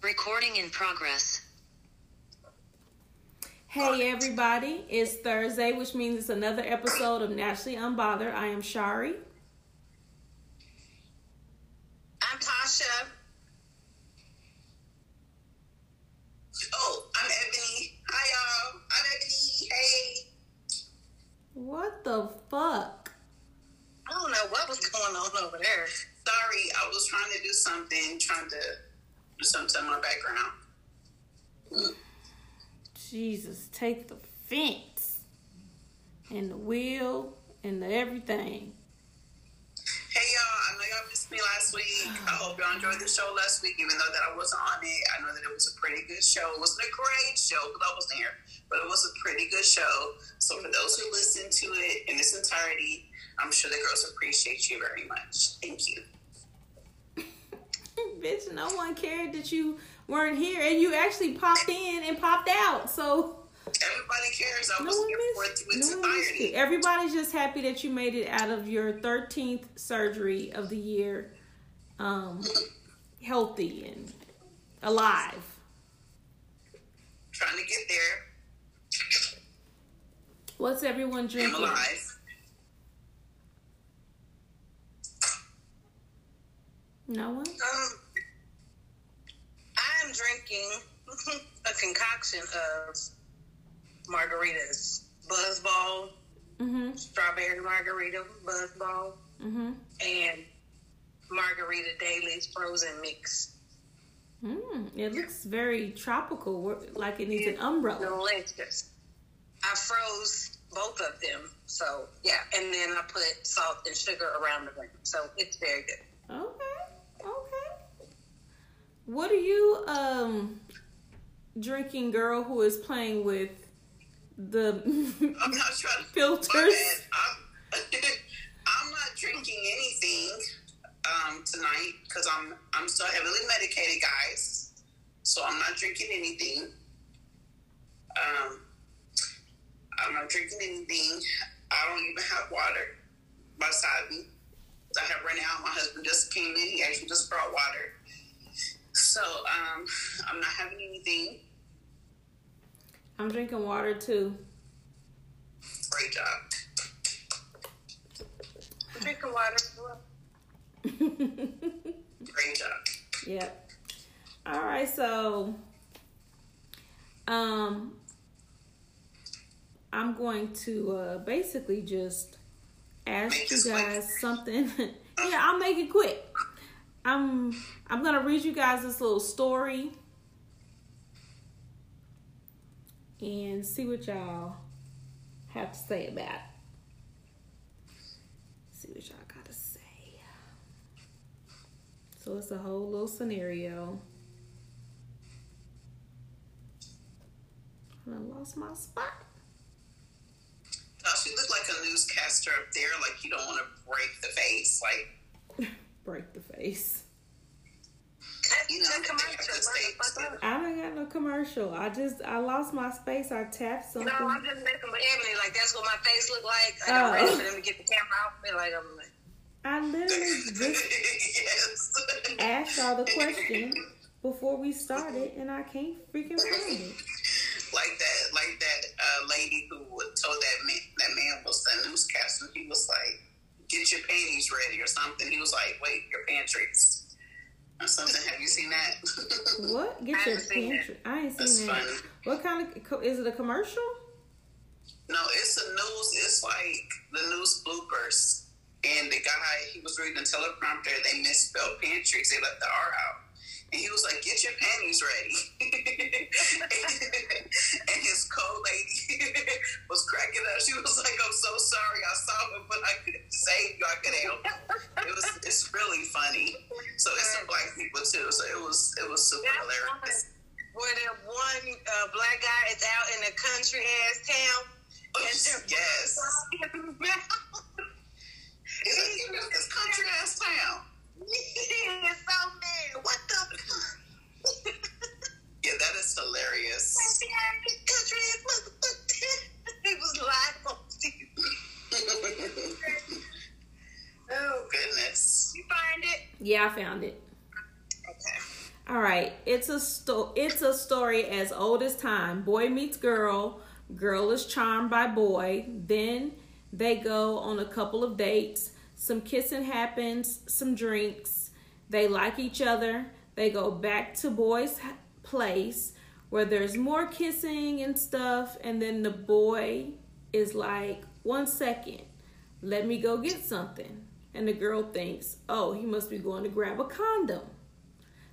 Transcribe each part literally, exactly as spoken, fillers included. Recording in progress. Hey everybody, it's Thursday, which means it's another episode of Naturally Unbothered. I am Shari. I'm Tasha. Oh, I'm Ebony. Hi y'all. I'm Ebony. Hey. What the fuck? I don't know what was going on over there. Sorry, I was trying to do something, trying to do something in my background. Mm. Jesus, take the fence and the wheel and the everything. Hey y'all, I know y'all missed me last week. Oh. I hope y'all enjoyed the show last week, even though that I wasn't on it. I know that it was a pretty good show. It wasn't a great show because I wasn't here, but it was a pretty good show. So for those who listened to it in its entirety, I'm sure the girls appreciate you very much. Thank you. Bitch, no one cared that you weren't here, and you actually popped in and popped out. So everybody cares. I was here for it through its entirety. Everybody's just happy that you made it out of your thirteenth surgery of the year, um, healthy and alive. Trying to get there. What's everyone drinking? I'm alive. No one? Um, I'm drinking a concoction of margaritas. Buzzball, mm-hmm. Strawberry margarita, Buzzball, mm-hmm. and Margarita Daily's frozen mix. Mm, it looks very tropical, like it needs it's an umbrella. Delicious. I froze both of them, so yeah, and then I put salt and sugar around the rim, so it's very good. Okay. Okay. What are you um drinking, girl, who is playing with the I'm not trying to, filters? I'm, I'm not drinking anything um tonight because I'm I'm so heavily medicated, guys. So I'm not drinking anything. Um I'm not drinking anything. I don't even have water beside me. I have run out. My husband just came in. He actually just brought water. So, um, I'm not having anything. I'm drinking water, too. Great job. I'm drinking water, too. Great job. Yep. All right, so, um, I'm going to uh, basically just ask you guys something. Yeah, I'll make it quick. I'm I'm gonna read you guys this little story and see what y'all have to say about it. See what y'all gotta say. So it's a whole little scenario. And I lost my spot. She looked like a newscaster up there, like you don't want to break the face, like break the face. You know, the I don't got no commercial. I just I lost my space. I tapped something. No, I'm just messing with Emily. Like that's what my face looked like. Like oh. I'm ready for them to get the camera off me. Like I'm like. I literally just yes. asked y'all the question before we started, and I can't freaking find it. Like that, like that uh, lady who told that man, that man was the newscaster. He was like, "Get your panties ready" or something. He was like, "Wait, your pantries or something." Have you seen that? What? Get your pantry? I ain't seen That's that. Funny. What kind of is it? A commercial? No, it's a news. It's like the news bloopers. And the guy, he was reading a teleprompter. They misspelled pantries. They left the R out. And he was like, "Get your panties ready." And his co-lady was cracking up. She was like, "I'm so sorry. I saw it, but I couldn't save you. I couldn't help you." It was, it's really funny. So it's some black people too. So it was, it was super That's hilarious. Where that one uh, black guy is out in a country ass town. And yes. Yes. It's, it's, it's Yeah, I found it. Okay. All right. It's a sto- It's a story as old as time. Boy meets girl. Girl is charmed by boy. Then they go on a couple of dates. Some kissing happens. Some drinks. They like each other. They go back to boy's place where there's more kissing and stuff. And then the boy is like, one second, let me go get something. And the girl thinks, oh, he must be going to grab a condom.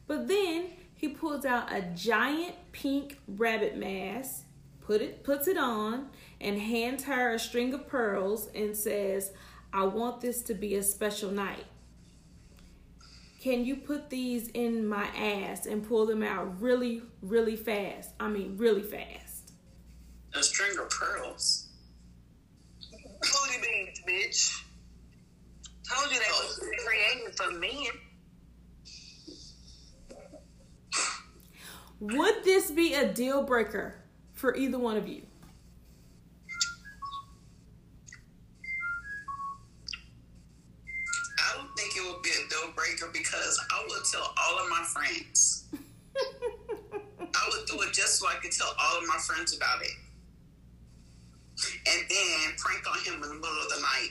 But then he pulls out a giant pink rabbit mask, put it, puts it on, and hands her a string of pearls and says, I want this to be a special night. Can you put these in my ass and pull them out really, really fast? I mean, really fast. A string of pearls? Booty beans, bitch. Told you they was created for men. Would this be a deal breaker for either one of you? I don't think it would be a deal breaker because I would tell all of my friends. I would do it just so I could tell all of my friends about it. And then prank on him in the middle of the night.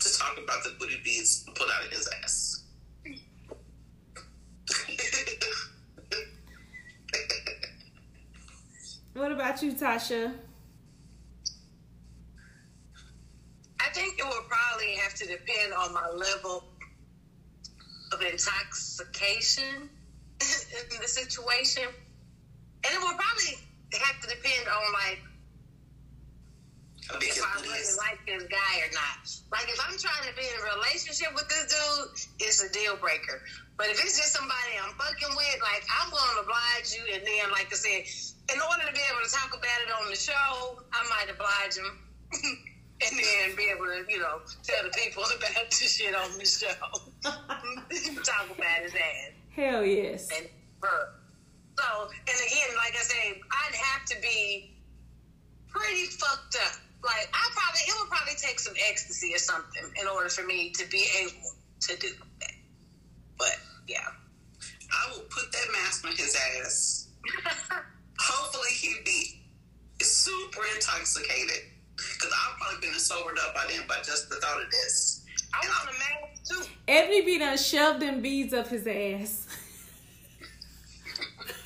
To talk about the booty beads pulled out of his ass. What about you, Tasha? I think it will probably have to depend on my level of intoxication in the situation. And it will probably have to depend on, like, if I really like this guy or not. Like, if I'm trying to be in a relationship with this dude, it's a deal breaker. But if it's just somebody I'm fucking with, like, I'm going to oblige you. And then, like I said, in order to be able to talk about it on the show, I might oblige him. And then be able to, you know, tell the people about the shit on the show. Talk about his ass. Hell yes. And her. So, and again, like I said, I'd have to be pretty fucked up. Like, I probably, it would probably take some ecstasy or something in order for me to be able to do that. But, yeah. I will put that mask on his ass. Hopefully he'd be super intoxicated. Because I've probably been sobered up by then by just the thought of this. I and want I'm, a mask, too. Ebony B done shoved them beads up his ass.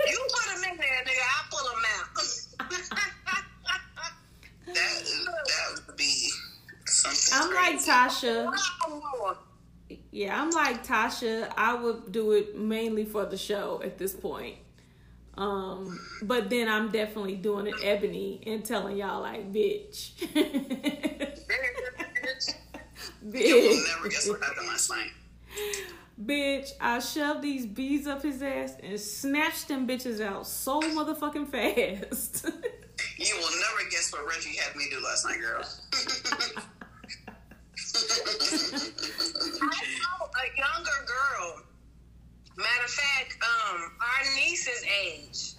You put them in there, nigga. I'll pull them out. That, that would be something I'm crazy. Like Tasha. Yeah, I'm like Tasha. I would do it mainly for the show at this point. Um, but then I'm definitely doing it Ebony and telling y'all, like, bitch. Bitch. You'll never guess what happened last night. Bitch, I shoved these beads up his ass and snatched them bitches out so motherfucking fast. You will never guess what Reggie had me do last night, girl. I know a younger girl. Matter of fact, um, our niece's age,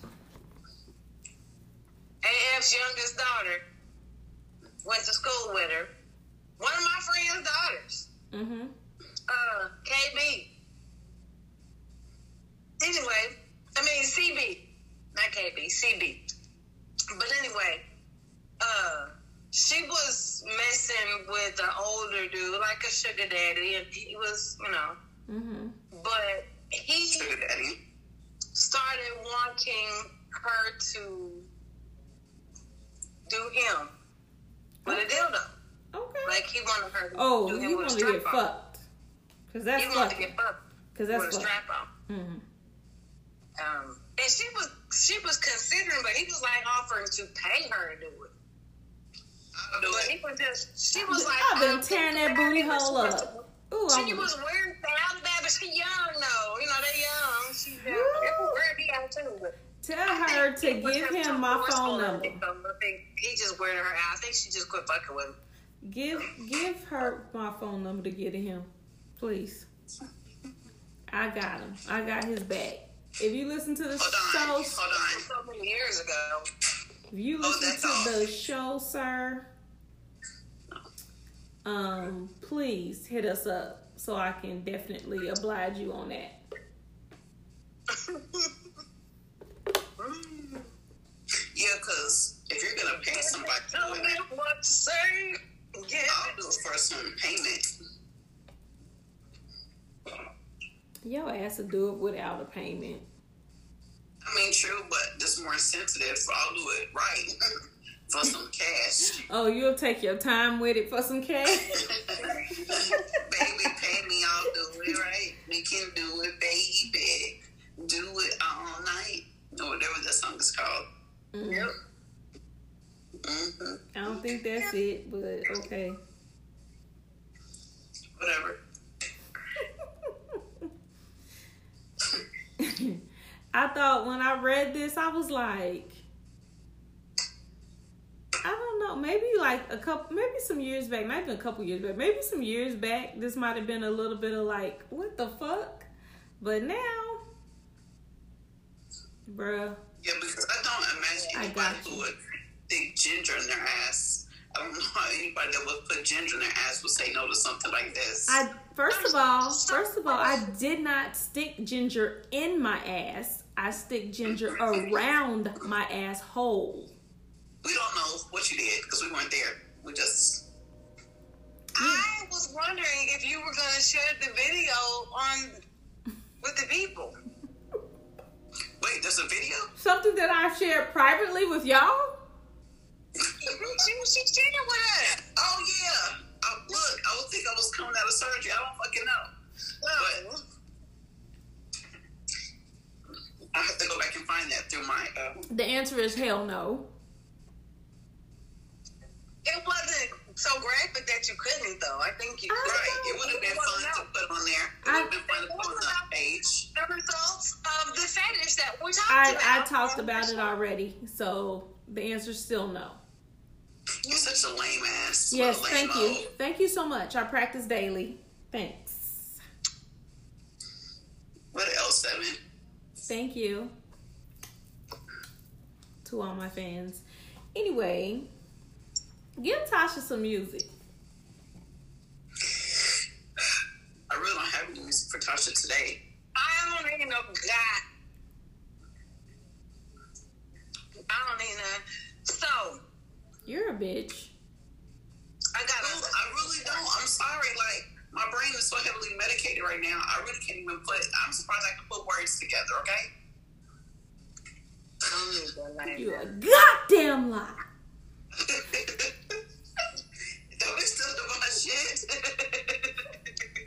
A F's youngest daughter, went to school with her. One of my friend's daughters, mm-hmm. uh, K B. Anyway, I mean C B, not K B, C B. But anyway, uh, she was messing with an older dude, like a sugar daddy, and he was, you know. Mm-hmm. But he sugar daddy. started wanting her to do him with okay. a dildo. Okay. Like he wanted her to oh, do him with a strap on. Fucked. Cause that's he fucking. wanted to get fucked. Cause that's with a strap on. Mm-hmm. Um. And she was she was considering, but he was like offering to pay her to do it. I'll do but it. He was just she was like, I've been tearing that booty hole up. Ooh, she I'm... was wearing sound bad, but she young though. You know they young. She young. Where be out too. Tell her to give him my phone number. I think he just wearing her out. I think she just quit fucking with him. Give give her my phone number to get to him, please. I got him. I got his back. If you listen to the hold show, on, hold on. so many years ago. If you listen oh, to all. the show, sir, um, please hit us up so I can definitely oblige you on that. Yeah, because if you're going to pay somebody, tell them what to say. Yeah. I'll do a first one payment. Your ass will do it without a payment. I mean, true, but it's more sensitive, so I'll do it right for some cash. Oh, you'll take your time with it for some cash? Baby, pay me, I'll do it right. We can do it, baby. Do it all night. Or whatever that song is called. Mm-hmm. Yep. Mm-hmm. I don't think that's it, but okay. Whatever. I thought when I read this, I was like, I don't know, maybe like a couple, maybe some years back, maybe a couple years back, maybe some years back, this might have been a little bit of like, what the fuck? But now, bruh. Yeah, because I don't imagine anybody who would stick ginger in their ass. I don't know how anybody that would put ginger in their ass would say no to something like this. I first of all, first of all, I did not stick ginger in my ass. I stick ginger around my asshole. We don't know what you did because we weren't there. We just. I was wondering if you were going to share the video on with the people. Wait, there's a video? Something that I shared privately with y'all? She was just cheating with us. Oh yeah. I, look, I would think I was coming out of surgery. I don't fucking know. Oh. But I have to go back and find that through my. Uh, the answer is hell no. It wasn't so graphic that you couldn't though. I think you could. Right. It would have been fun to put on there. It would have been fun to put on the page. The results of the fetish that we're talking I, about. I talked about it already, so the answer's still no. You're such a lame ass. Yes, lame thank mode. you. Thank you so much. I practice daily. Thanks. What else, Evan? Thank you to all my fans. Anyway, give Tasha some music. I really don't have any music for Tasha today. I don't need no God. I don't need none. So. You're a bitch. I got. Well, I really don't. I'm sorry. Like my brain is so heavily medicated right now. I really can't even put. I'm surprised I can put words together. Okay. You a goddamn lie. Don't be still doing my shit.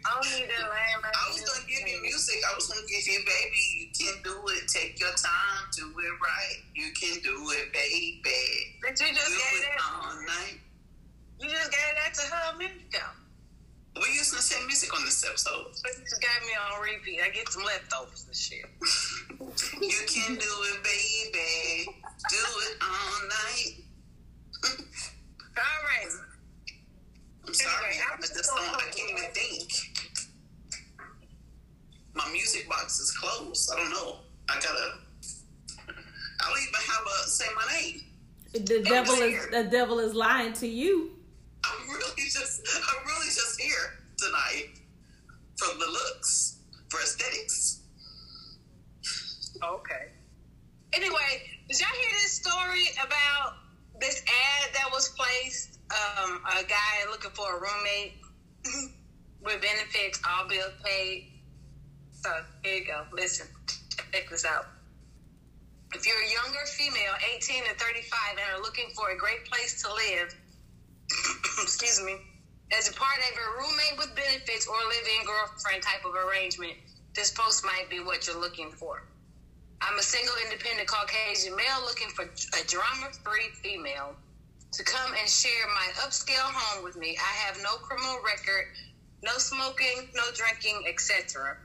I don't need that lame. I was gonna give you music. I was gonna give you, baby. You can do it. Take your time. Do it right. You can do it, baby. But you just gave that all night. You just gave that to her a minute ago. We used to send music on this episode. But you just got me on repeat. I get some leftovers and shit. You can do it, baby. Do it all night. All right. I'm sorry, but this song I can't even think. My music box is closed. I don't know. I gotta. I don't even have a say my name. The it devil is here. The devil is lying to you. I'm really just I'm really just here tonight for the looks, for aesthetics. Okay. Anyway, did y'all hear this story about this ad that was placed? Um, a guy looking for a roommate with benefits, all bills paid. So here you go. Listen, check this out. If you're a younger female, eighteen to thirty-five, and are looking for a great place to live, excuse me, as a part of a roommate with benefits or live-in girlfriend type of arrangement, this post might be what you're looking for. I'm a single, independent Caucasian male looking for a drama-free female to come and share my upscale home with me. I have no criminal record, no smoking, no drinking, et cetera.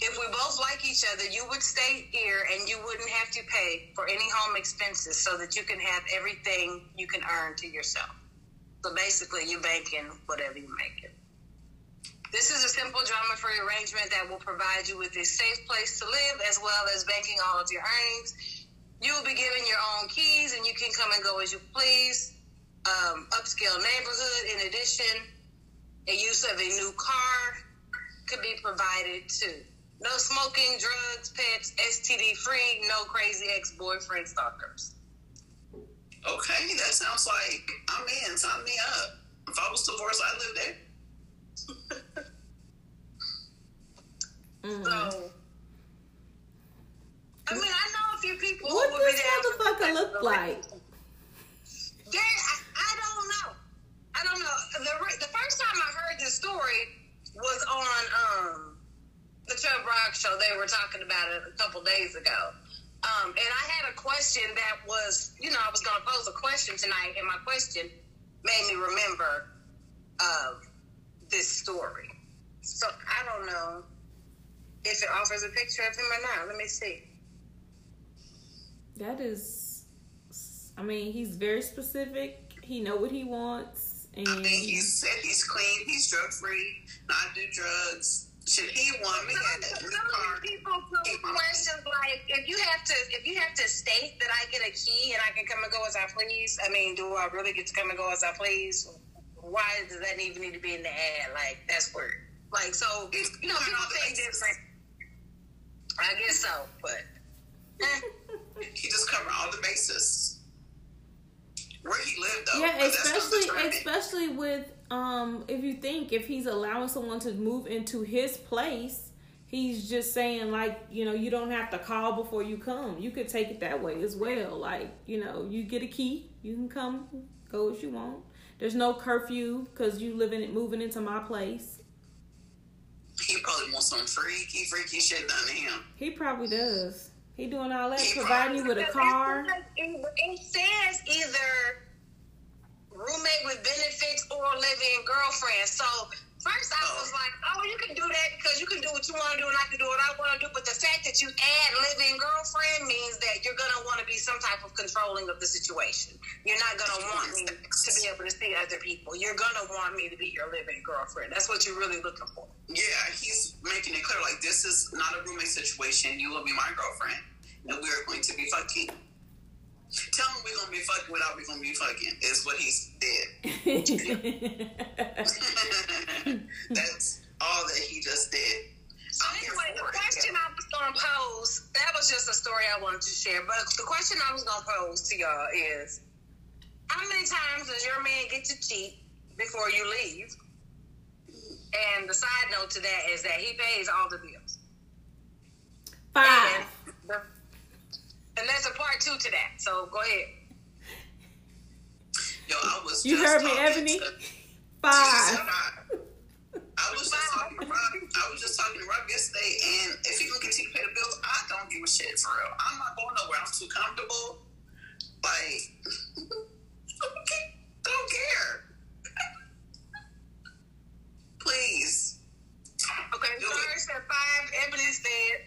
If we both like each other, you would stay here and you wouldn't have to pay for any home expenses so that you can have everything you can earn to yourself. So basically, you're banking whatever you make it. This is a simple drama-free arrangement that will provide you with a safe place to live as well as banking all of your earnings. You will be given your own keys and you can come and go as you please. um, upscale neighborhood. In addition, the use of a new car could be provided too. No smoking, drugs, pets, S T D free, no crazy ex-boyfriend stalkers. Okay, that sounds like I'm in. Sign me up. If I was divorced, I'd live there. Mm-hmm. So, I mean, I know a few people. What who does motherfucker look like? They, I, I don't know. I don't know. The, the first time I heard this story was on um, The Chub Rock show. They were talking about it a couple days ago. Um, and I had a question that was, you know, I was going to pose a question tonight, and my question made me remember uh, this story. So I don't know if it offers a picture of him or not. Let me see. That is, I mean, he's very specific. He know what he wants. And I mean, he said he's clean, he's drug free, not do drugs. Should he want me? So, so many people put questions like, if you have to, if you have to state that I get a key and I can come and go as I please. I mean, do I really get to come and go as I please? Why does that even need to be in the ad? Like, that's weird. Like, so it's, you know, people think different. I guess so, but eh. He just covered all the bases. Where he lived, though. Yeah, especially, especially with. Um, if you think, if he's allowing someone to move into his place, he's just saying, like, you know, you don't have to call before you come. You could take it that way as well. Like, you know, you get a key, you can come, go as you want. There's no curfew because you living it, moving into my place. He probably wants some freaky, freaky shit done to him. He probably does. He doing all that, he providing you with a car. It says either roommate with benefits or live-in girlfriend. So first I was like, oh, you can do that because you can do what you want to do and I can do what I want to do. But the fact that you add live-in girlfriend means that you're going to want to be some type of controlling of the situation. You're not going to want me to be able to see other people. You're going to want me to be your live-in girlfriend. That's what you're really looking for. Yeah, he's making it clear, like, this is not a roommate situation. You will be my girlfriend and we're going to be fucking. Tell him we're gonna be fucking without we're gonna be fucking is what he did. That's all that he just did. So anyway, the question I was gonna pose, that was just a story I wanted to share, but the question I was gonna pose to y'all is, how many times does your man get to cheat before you leave? And the side note to that is that he pays all the bills. Five. And And there's a part two to that, so go ahead. Yo, I was. You just heard me, Ebony. To, Five. To I was just Five. talking to Rob. I was just talking to Rob yesterday, and if he gonna continue to pay the bills, I don't give a shit for real. I'm not going nowhere. I'm too comfortable. Like, okay, don't care. Please. Okay, first at five, Ebony said.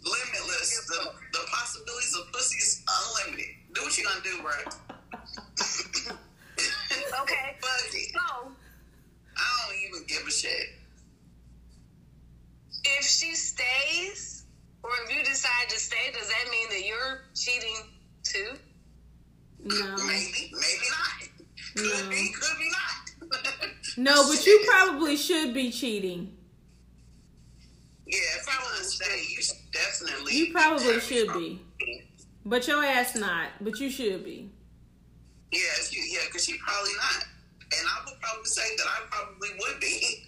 Limitless. The, the possibilities of pussy is unlimited. Do what you gonna do, bro. Okay. Buddy, so I don't even give a shit. If she stays, or if you decide to stay, does that mean that you're cheating too? No. Maybe. Maybe not. Could no. be. Could be not. No, but you probably should be cheating. Yeah, if I want to stay, you should definitely. You probably should be, but your ass not. But you should be. Yeah, if you, yeah, because you probably not, and I would probably say that I probably would be.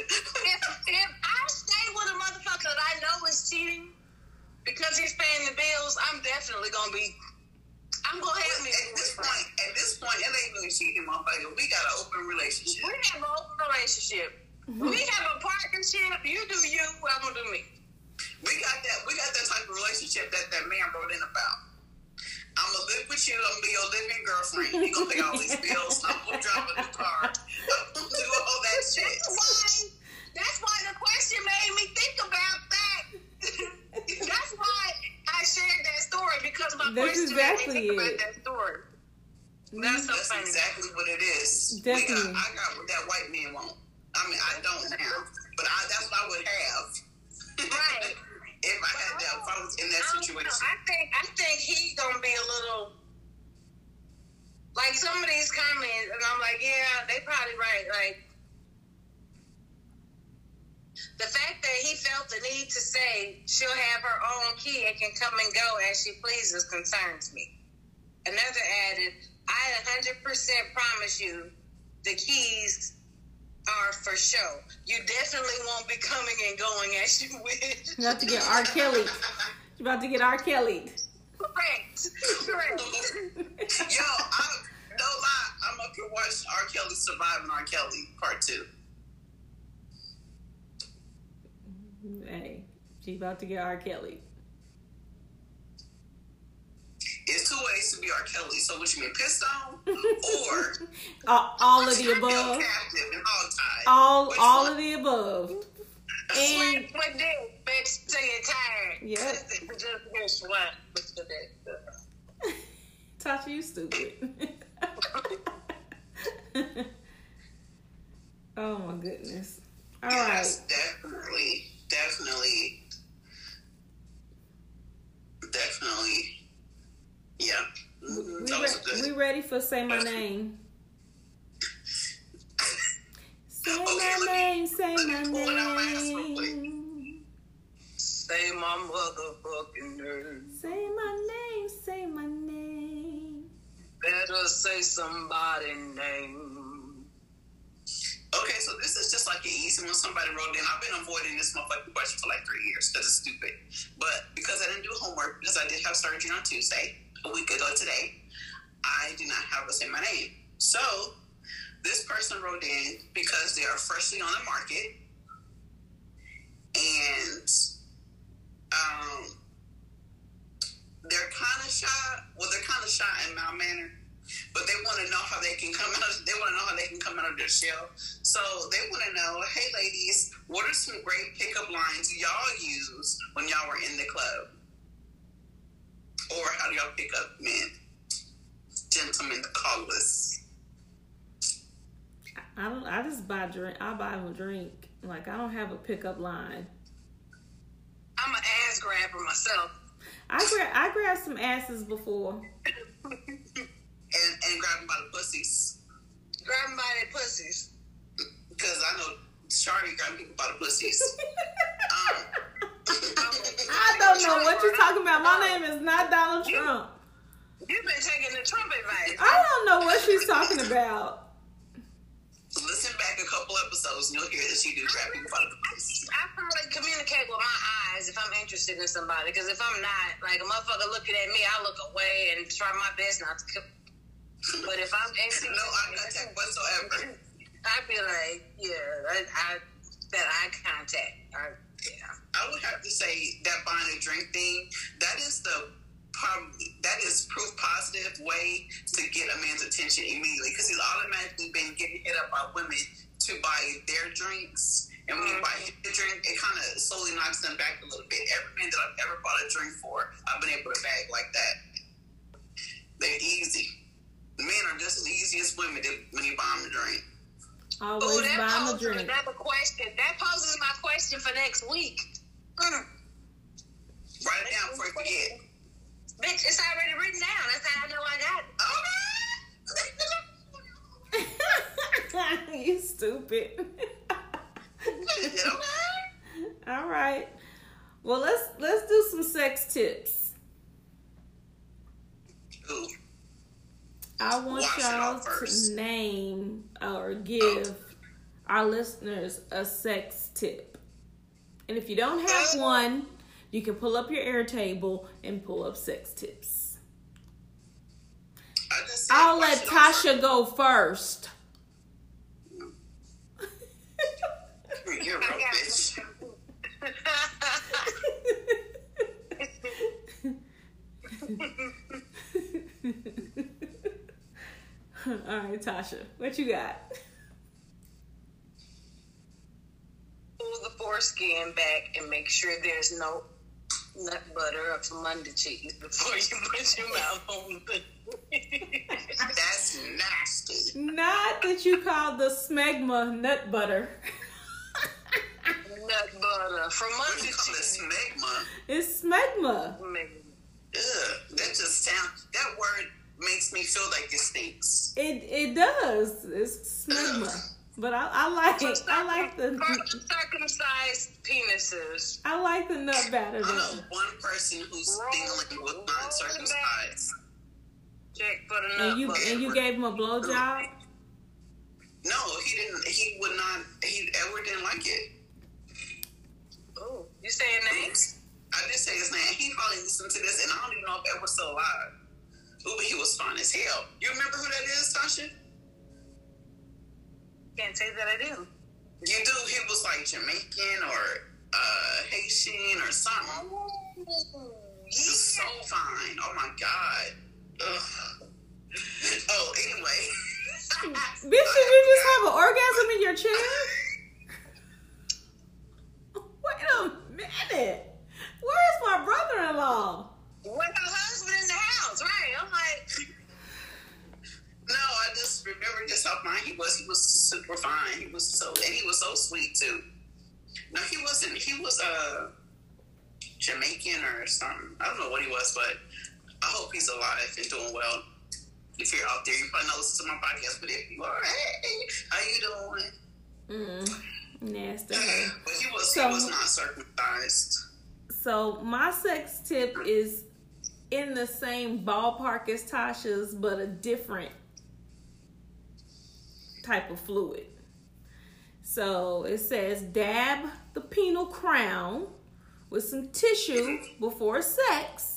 if, if I stay with a motherfucker that I know is cheating because he's paying the bills, I'm definitely gonna be. I'm gonna have me at this point. Friend. At this point, it ain't really cheating, motherfucker. We got an open relationship. We have an open relationship. We have a partnership. You do you. I'm gonna do me. We got that. We got that type of relationship that that man wrote in about. I'm gonna live with you. I'm gonna be your living girlfriend. You gonna pay all these bills. I'm gonna drive a new car. I'm gonna do all that shit. That's why. That's why the question made me think about that. That's why I shared that story because my that's question exactly made me think it. About that story. That's, so that's funny. Exactly what it is. Definitely. We got, I got what that white man wants. I mean, I don't now, but I, that's what I would have. Right. if I had that, if I was in that situation. I, I think I think he's gonna be a little like some of these comments, and I'm like, yeah, they probably right. Like, the fact that he felt the need to say she'll have her own key and can come and go as she pleases concerns me. Another added, I one hundred percent promise you the keys are for show. You definitely won't be coming and going as you wish. You're about to get R. Kelly. You're about to get R. Kelly. Correct. Correct. Yo, I'm, no lie, I'm up here watching R. Kelly Surviving R. Kelly Part two. Hey, she's about to get R. Kelly. It's two ways to be R. Kelly. So what you mean, pissed on, or all, all of the above? All, all, all of the above. And what dick, bitch? So you're tired. Yep. Just what? Tasha, you stupid. Oh my goodness! All yes, right. Definitely. Definitely, definitely, yeah. Mm-hmm. We, re- we ready for Say My Name. Say okay, my name, me, say my name. Say my motherfucking name. Say my name, say my name. Better say somebody's name. Okay, so this is just like an easy one somebody wrote in. I've been avoiding this motherfucking question for like three years because it's stupid. But because I didn't do homework, because I did have surgery on Tuesday, a week ago today, I do not have to say my name. So this person wrote in because they are freshly on the market and um, they're kind of shy. Well, they're kind of shy and mild-mannered. But they want to know how they can come out. Of, they want to know how they can come out of their shell. So they want to know, hey ladies, what are some great pickup lines y'all use when y'all were in the club, or how do y'all pick up men, gentlemen, callers? I don't. I just buy drink. I buy them a drink. Like I don't have a pickup line. I'm an ass grabber myself. I grab. I grabbed some asses before. And, and grab them by the pussies. Grab them by their pussies. Because I know Shari grabbed people by the pussies. um, I don't know what you're talking about. My name is not Donald Trump. You, you've been taking the Trump advice. I don't know what she's talking about. Listen back a couple episodes and you'll hear that she do grab people by the pussies. I probably communicate with my eyes if I'm interested in somebody. Because if I'm not, like a motherfucker looking at me, I look away and try my best not to... But if I'm asking no eye contact whatsoever, I'd be like, yeah, I, I that eye contact. I, yeah, I would have to say that buying a drink thing. That is the that is proof positive way to get a man's attention immediately because he's automatically been getting hit up by women to buy their drinks, and when mm-hmm. you buy the drink, it kind of slowly knocks them back a little bit. Every man that I've ever bought a drink for, I've been able to bag like that. They're easy. Men are just as easy as women when you buy them a drink. Always Ooh, that buy them a drink. Another question. That poses my question for next week. Mm. Write it down for it forget. Bitch, it's already written down. That's how I know I got it. Okay. You stupid. All right. Well, let's let's do some sex tips. Ooh. I want Watch y'all to name or give oh. our listeners a sex tip. And if you don't have one, you can pull up your Airtable and pull up sex tips. I'll let Tasha go first. You're a bitch. All right, Tasha, what you got? Pull the foreskin back and make sure there's no nut butter or Flunda cheese before you put your mouth on the. That's nasty. Not that you call the smegma nut butter. Nut butter. Flunda cheese. Smegma. It's smegma. Ugh, that just sounds. That word. makes me feel like it stinks. It it does. It's smegma. Ugh. But I, I like it. I like the circumcised penises. I like the nut batter. I know one person who's dealing with uncircumcised. Check for the nut. And you butter. And you gave him a blowjob? No, he didn't. He would not. He Edward didn't like it. Oh, you saying names? I didn't say his name. He probably listened to this, and I don't even know if Edward's still alive. Ooh, he was fun as hell. You remember who that is, Tasha? Can't say that I do. You do. He was like Jamaican or uh, Haitian or something. He was so fine. Oh my god. Ugh. Oh, anyway. Bitch, did you just have an orgasm in your chair? Wait a minute. Where's my brother-in-law? With her husband in the house, right? I'm like... No, I just remember just how fine he was. He was super fine. He was so... And he was so sweet, too. No, he wasn't... He was uh, Jamaican or something. I don't know what he was, but I hope he's alive and doing well. If you're out there, you probably know this to my podcast, but if you are, hey, how you doing? Mm, nasty. But he was, so, he was not circumcised. So my sex tip is in the same ballpark as Tasha's, but a different type of fluid. So it says dab the penile crown with some tissue before sex.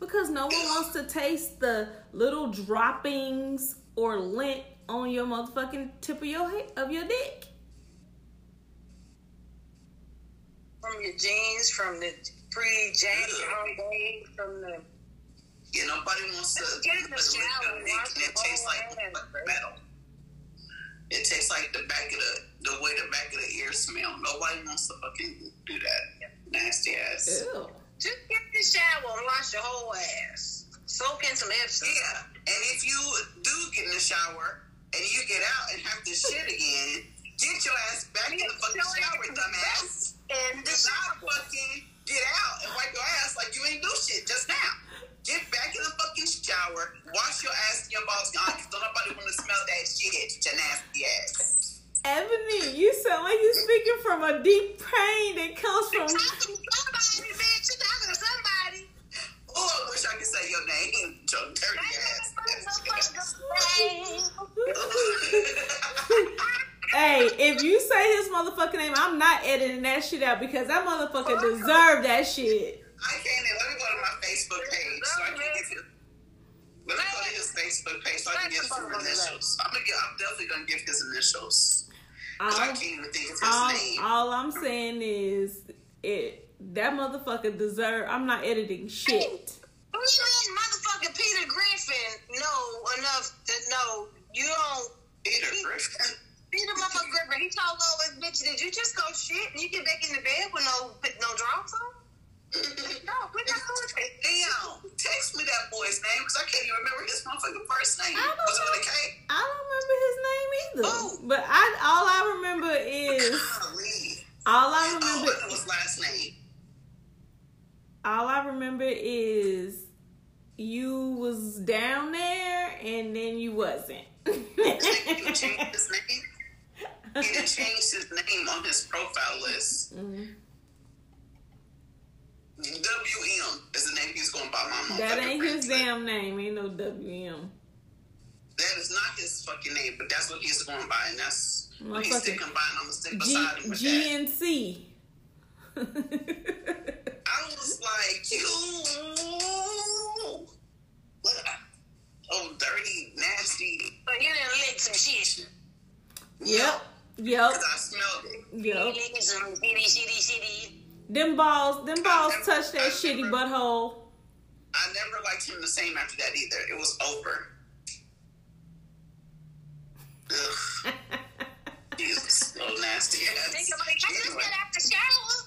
Because no one wants to taste the little droppings or lint on your motherfucking tip of your head, of your dick. From your jeans, from the pre-James from the... Yeah, nobody wants to... Let's get in the shower. It, it tastes like metal. It tastes like the back of the... The way the back of the ear smell. Nobody wants to fucking do that. Nasty ass. Ew. Just get in the shower and wash your whole ass. Soak in some Epsom. Yeah, and if you do get in the shower and you get out and have to shit again, get your ass back in the fucking shower, dumbass. And do not fucking get out and wipe your ass like you ain't do shit just now. Get back in the fucking shower, wash your ass and your balls gone, because don't nobody want to smell that shit, your nasty ass. Ebony, you sound like you're speaking from a deep pain that comes from... Somebody, bitch. You're talking to somebody. Oh, I wish I could say your name. Your dirty ass. Hey, if you say his motherfucking name, I'm not editing that shit out because that motherfucker oh, deserved that shit. I can't. Let me go to my Facebook page so I can get you. Let me go to his Facebook page so I can give his initials. I'm, gonna get, I'm definitely going to give his initials. All, I can't even think of his all, name. All I'm saying is it... That motherfucker deserve. I'm not editing shit. Hey, even motherfucking Peter Griffin know enough to know you don't. Peter he, Griffin. Peter motherfucker Griffin. He told all his bitches, "Did you just go shit and you get back in the bed with no no draws on?" No, we're not going to. Damn, text me that boy's name because I can't even remember his motherfucking first name. I don't Was know, it K? I don't remember his name either. Oh. But I all I remember is Golly. all I remember oh, was last name. All I remember is you was down there and then you wasn't. He changed his name. He changed his name on his profile list. Mm-hmm. W M is the name he's going by. My mom. That ain't his damn name. Ain't no W M. That is not his fucking name, but that's what he's going by, and that's what he's sticking by, and I'm gonna stick beside G- him with G N C. That. I was like, you, what? Oh, dirty, nasty. But you didn't lick some shit. Yep, yep. Because I smelled it. Yep. Shitty, shitty, shitty. Them balls, them balls never, touched that I shitty never, butthole. I never liked him the same after that either. It was over. Ugh. Jesus, so nasty ass. I just got out the shower.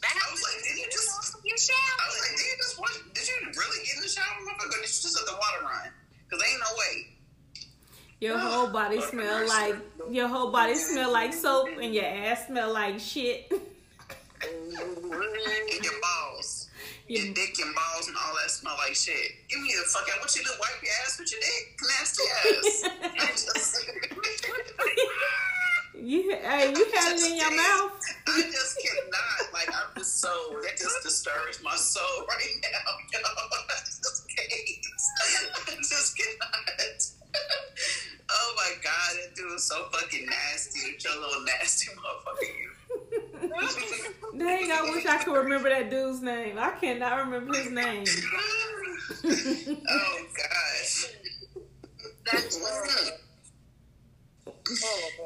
I was like, did you just? You shower? I was like, did you just? Wash, did you really get in the shower, motherfucker? Did you just let the water run? Cause there ain't no way. Your uh, whole body smell like your whole body smell like soap, and your ass smell like shit. And your balls. your yeah. dick and balls and all that smell like shit. Give me the fuck out. What you do? Wipe your ass with your dick? Nasty ass. you, hey, you had it in your mouth. I just cannot. Like, I'm just so, that just disturbs my soul right now. You know? I just can't. I just cannot. Oh my God, that dude is so fucking nasty. With your little nasty motherfucker, you. Dang, I wish I could remember that dude's name. I cannot remember his name. Oh gosh, that's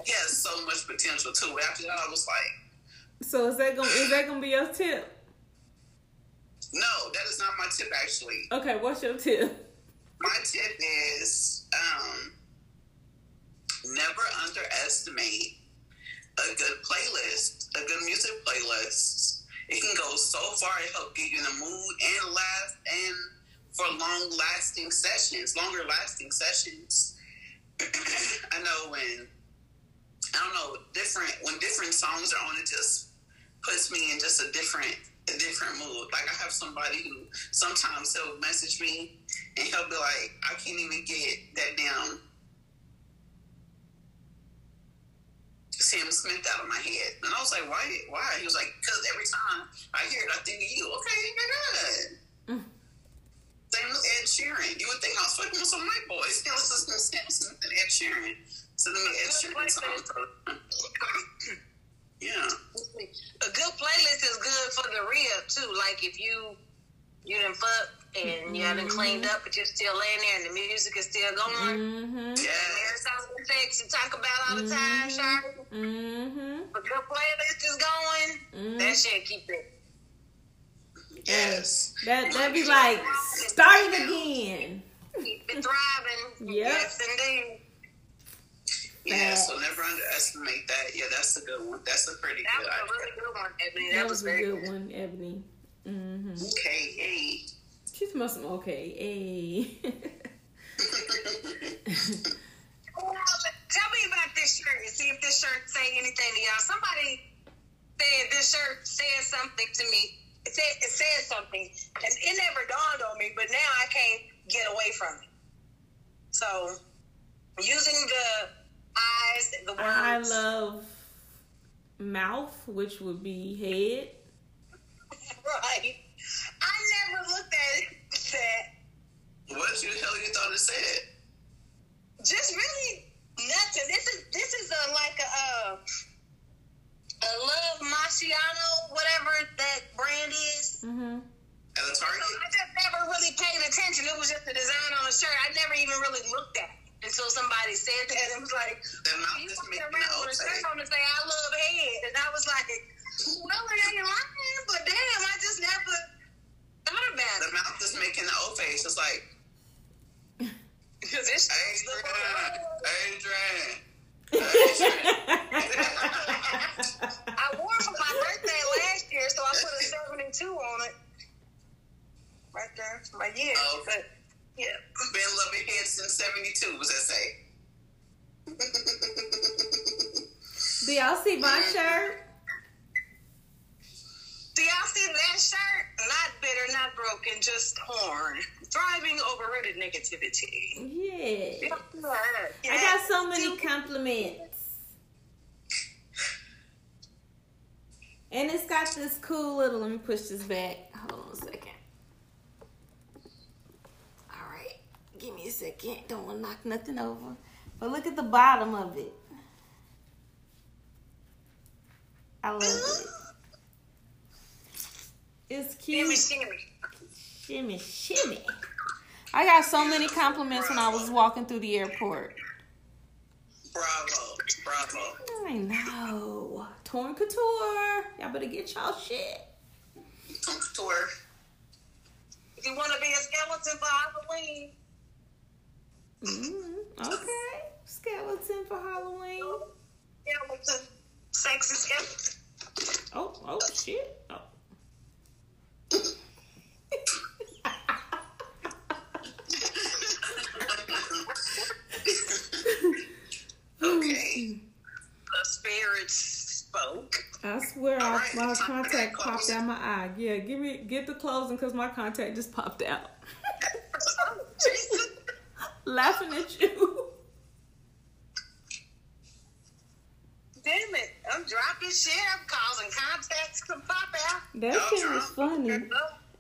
he has so much potential too. After that, I was like, so is that gonna is that gonna be your tip? No, that is not my tip actually. Okay, what's your tip? My tip is um, never underestimate a good playlist, a good music playlist. It can go so far. It help get you in the mood and laugh, and for long lasting sessions, longer lasting sessions. I know when, I don't know, different, when different songs are on, it just puts me in just a different, a different mood. Like I have somebody who sometimes he'll message me and he'll be like, I can't even get that damn Sam Smith out of my head. And I was like, why? Why? He was like, because every time I hear it, I think of you. Okay, you're good. Mm. Same with Ed Sheeran. You would think I was fucking with some white boys. Now it's just Sam Smith and Ed Sheeran. So then Ed Sheeran songs are... Yeah. A good playlist is good for the rehab, too. Like, if you, you done fuck and mm-hmm. you haven't cleaned up, but you're still laying there and the music is still going. Mm-hmm. Yeah. You talk about all the time, Shari. Mm-hmm. But your playlist is going. Mm-hmm. That shit keep it. Yes. That that be like start it again. Keep it thriving. Yep. Yes, indeed. Yeah. So never underestimate that. Yeah, that's a good one. That's a pretty that good. That was a really good one, Ebony. That, that was, was a good, good one, Ebony. Mm-hmm. Okay. Hey. She's muscle. Okay. Hey. Tell me about this shirt and see if this shirt say anything to y'all. Somebody said this shirt said something to me. It said, it said something. It never dawned on me, but now I can't get away from it. So, using the eyes, the words. I love mouth, which would be head. Right. I never looked at it and said, what the hell you thought it said? Just really nothing. This is this is a, like a uh, a Love Marciano, whatever that brand is. Mm-hmm. So I just never really paid attention. It was just a design on a shirt. I never even really looked at it until somebody said that. It was like, you walking around with a shirt on and say, I love head. And I was like, well, it ain't lying, but damn, I just never thought about it. The mouth is making the old face. It's like, Adrian, Adrian, Adrian. I wore it for my birthday last year, so I put a seventy-two on it. Right there, my year. Oh, but yeah, been loving head since seventy-two. Was that say? Do y'all see my shirt? Do y'all see that shirt? Not bitter, not broken, just torn. Thriving overrated negativity. Yeah. yeah. I got so many compliments. And it's got this cool little, let me push this back. Hold on a second. All right. Give me a second. Don't want to knock nothing over. But look at the bottom of it. I love it. It's cute. Shimmy, shimmy. Shimmy, shimmy. I got so many compliments bravo. When I was walking through the airport. Bravo, bravo. I know. Torn Couture. Y'all better get y'all shit. Torn Couture. You want to be a skeleton for Halloween? Mm-hmm. Okay. Skeleton for Halloween. Skeleton. Sexy skeleton. Oh, oh, shit. Oh. Okay. The spirits. spoke. I swear I, right, my contact popped out my eye. Yeah, give me get the closing because my contact just popped out. Laughing at you. Damn it. I'm dropping shit. I'm causing contacts to pop out. That Y'all shit was funny.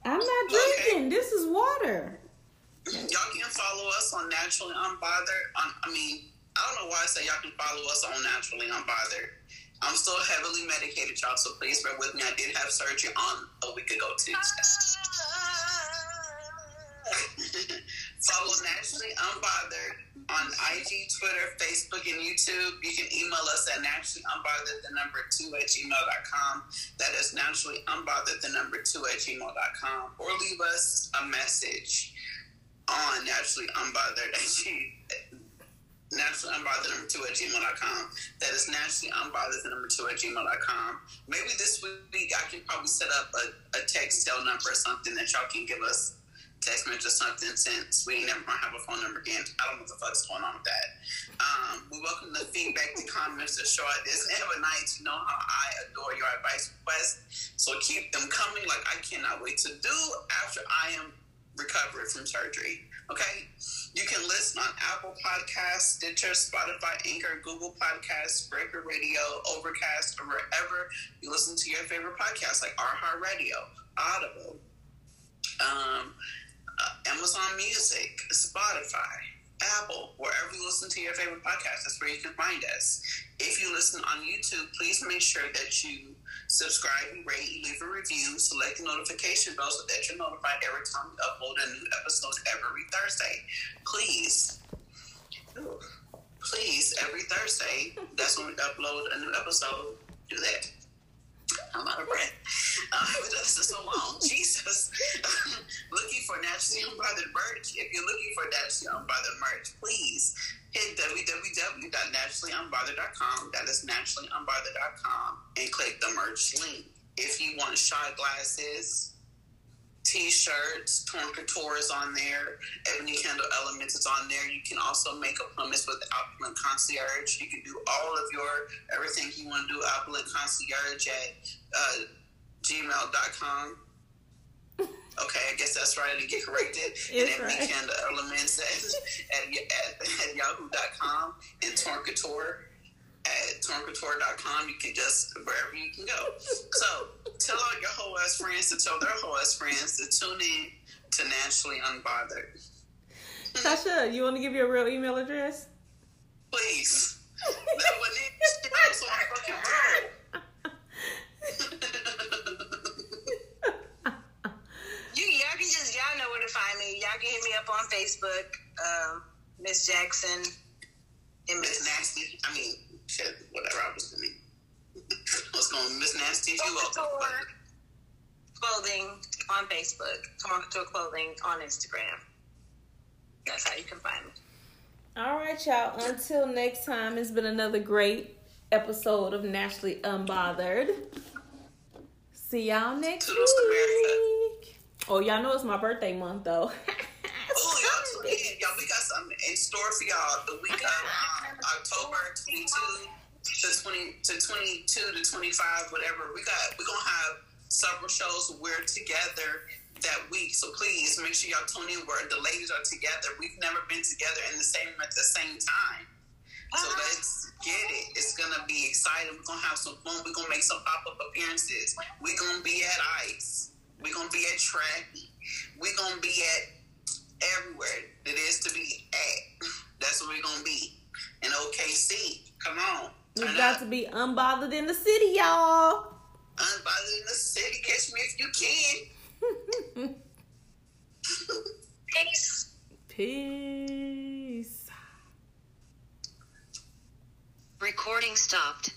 I'm not drinking. Okay. This is water. Y'all can follow us on Naturally Unbothered. Um, I mean, I don't know why I say y'all can follow us on Naturally Unbothered. I'm still heavily medicated, y'all, so please bear with me. I did have surgery on a week ago, too. Follow Naturally Unbothered on I G, Twitter, Facebook, and YouTube. You can email us at naturallyunbothered, the number two at gmail dot com. That is naturallyunbothered, the number two at gmail dot com. Or leave us a message on naturallyunbothered at naturallyunbothered number two at gmail dot com. That is naturallyunbothered number two at gmail dot com. Maybe this week I can probably set up a, a text cell number or something that y'all can give us text message or something, since we ain't never gonna have a phone number again. I don't know what the fuck's going on with that. Um, we welcome the feedback, the comments, the short this and every night. You know how I adore your advice requests, so keep them coming. Like, I cannot wait to do after I am recovered from surgery. Okay, you can listen on Apple Podcasts, Stitcher, Spotify, Anchor, Google Podcasts, Breaker Radio, Overcast, or wherever you listen to your favorite podcasts, like iHeartRadio, Audible, um, uh, Amazon Music, Spotify, Apple, wherever you listen to your favorite podcast. That's where you can find us. If you listen on YouTube, please make sure that you subscribe, and rate, leave a review, select the notification bell so that you're notified every time we upload a new episode every Thursday. Please, please, every Thursday, that's when we upload a new episode. Do that. I'm out of breath. I haven't done this in so long. Jesus. Looking for Naturally Unbothered merch? If you're looking for Naturally Unbothered merch, please hit w w w dot naturally unbothered dot com. That is naturally unbothered dot com, and click the merch link. If you want shot glasses, t-shirts, Torn Couture is on there. Ebony Candle Elements is on there. You can also make a promise with the Opulent Concierge. You can do all of your, everything you want to do, Opulent Concierge at uh, gmail dot com. Okay, I guess that's right. To get corrected. And Ebony right. Candle Elements at, at, at, at yahoo dot com, and Torn Couture at torn couture dot com. You can just wherever you can go. So tell all your whole ass friends to tell their whole ass friends to tune in to Naturally Unbothered. Tasha, you want to give your real email address? Please. That one is so fucking real. You y'all can just y'all know where to find me. Y'all can hit me up on Facebook, um, Miss Jackson and Miss Nasty. I mean. Shit, whatever I was doing. What's going on, Miss Nasty? You welcome. Clothing on Facebook. Torn Couture Clothing on Instagram. That's how you can find me. All right, y'all. Until next time, it's been another great episode of Naturally Unbothered. See y'all next week. Oh, y'all know it's my birthday month, though. Oh, y'all, y'all, we got something in store for y'all the week of October twenty-second to twenty-second to twenty-second to twenty-fifth, whatever. We got, we're gonna have several shows. We're together that week, so please make sure y'all tune in where the ladies are together. We've never been together in the same at the same time, so let's get it. It's gonna be exciting. We're gonna have some fun. We're gonna make some pop-up appearances. We're gonna be at ICE. We're gonna be at track. We're gonna be at everywhere that is to be at. That's where we're gonna be. In O K C, come on. We got up. To be unbothered in the city, y'all. Unbothered in the city. Catch me if you can. Peace. Peace. Recording stopped.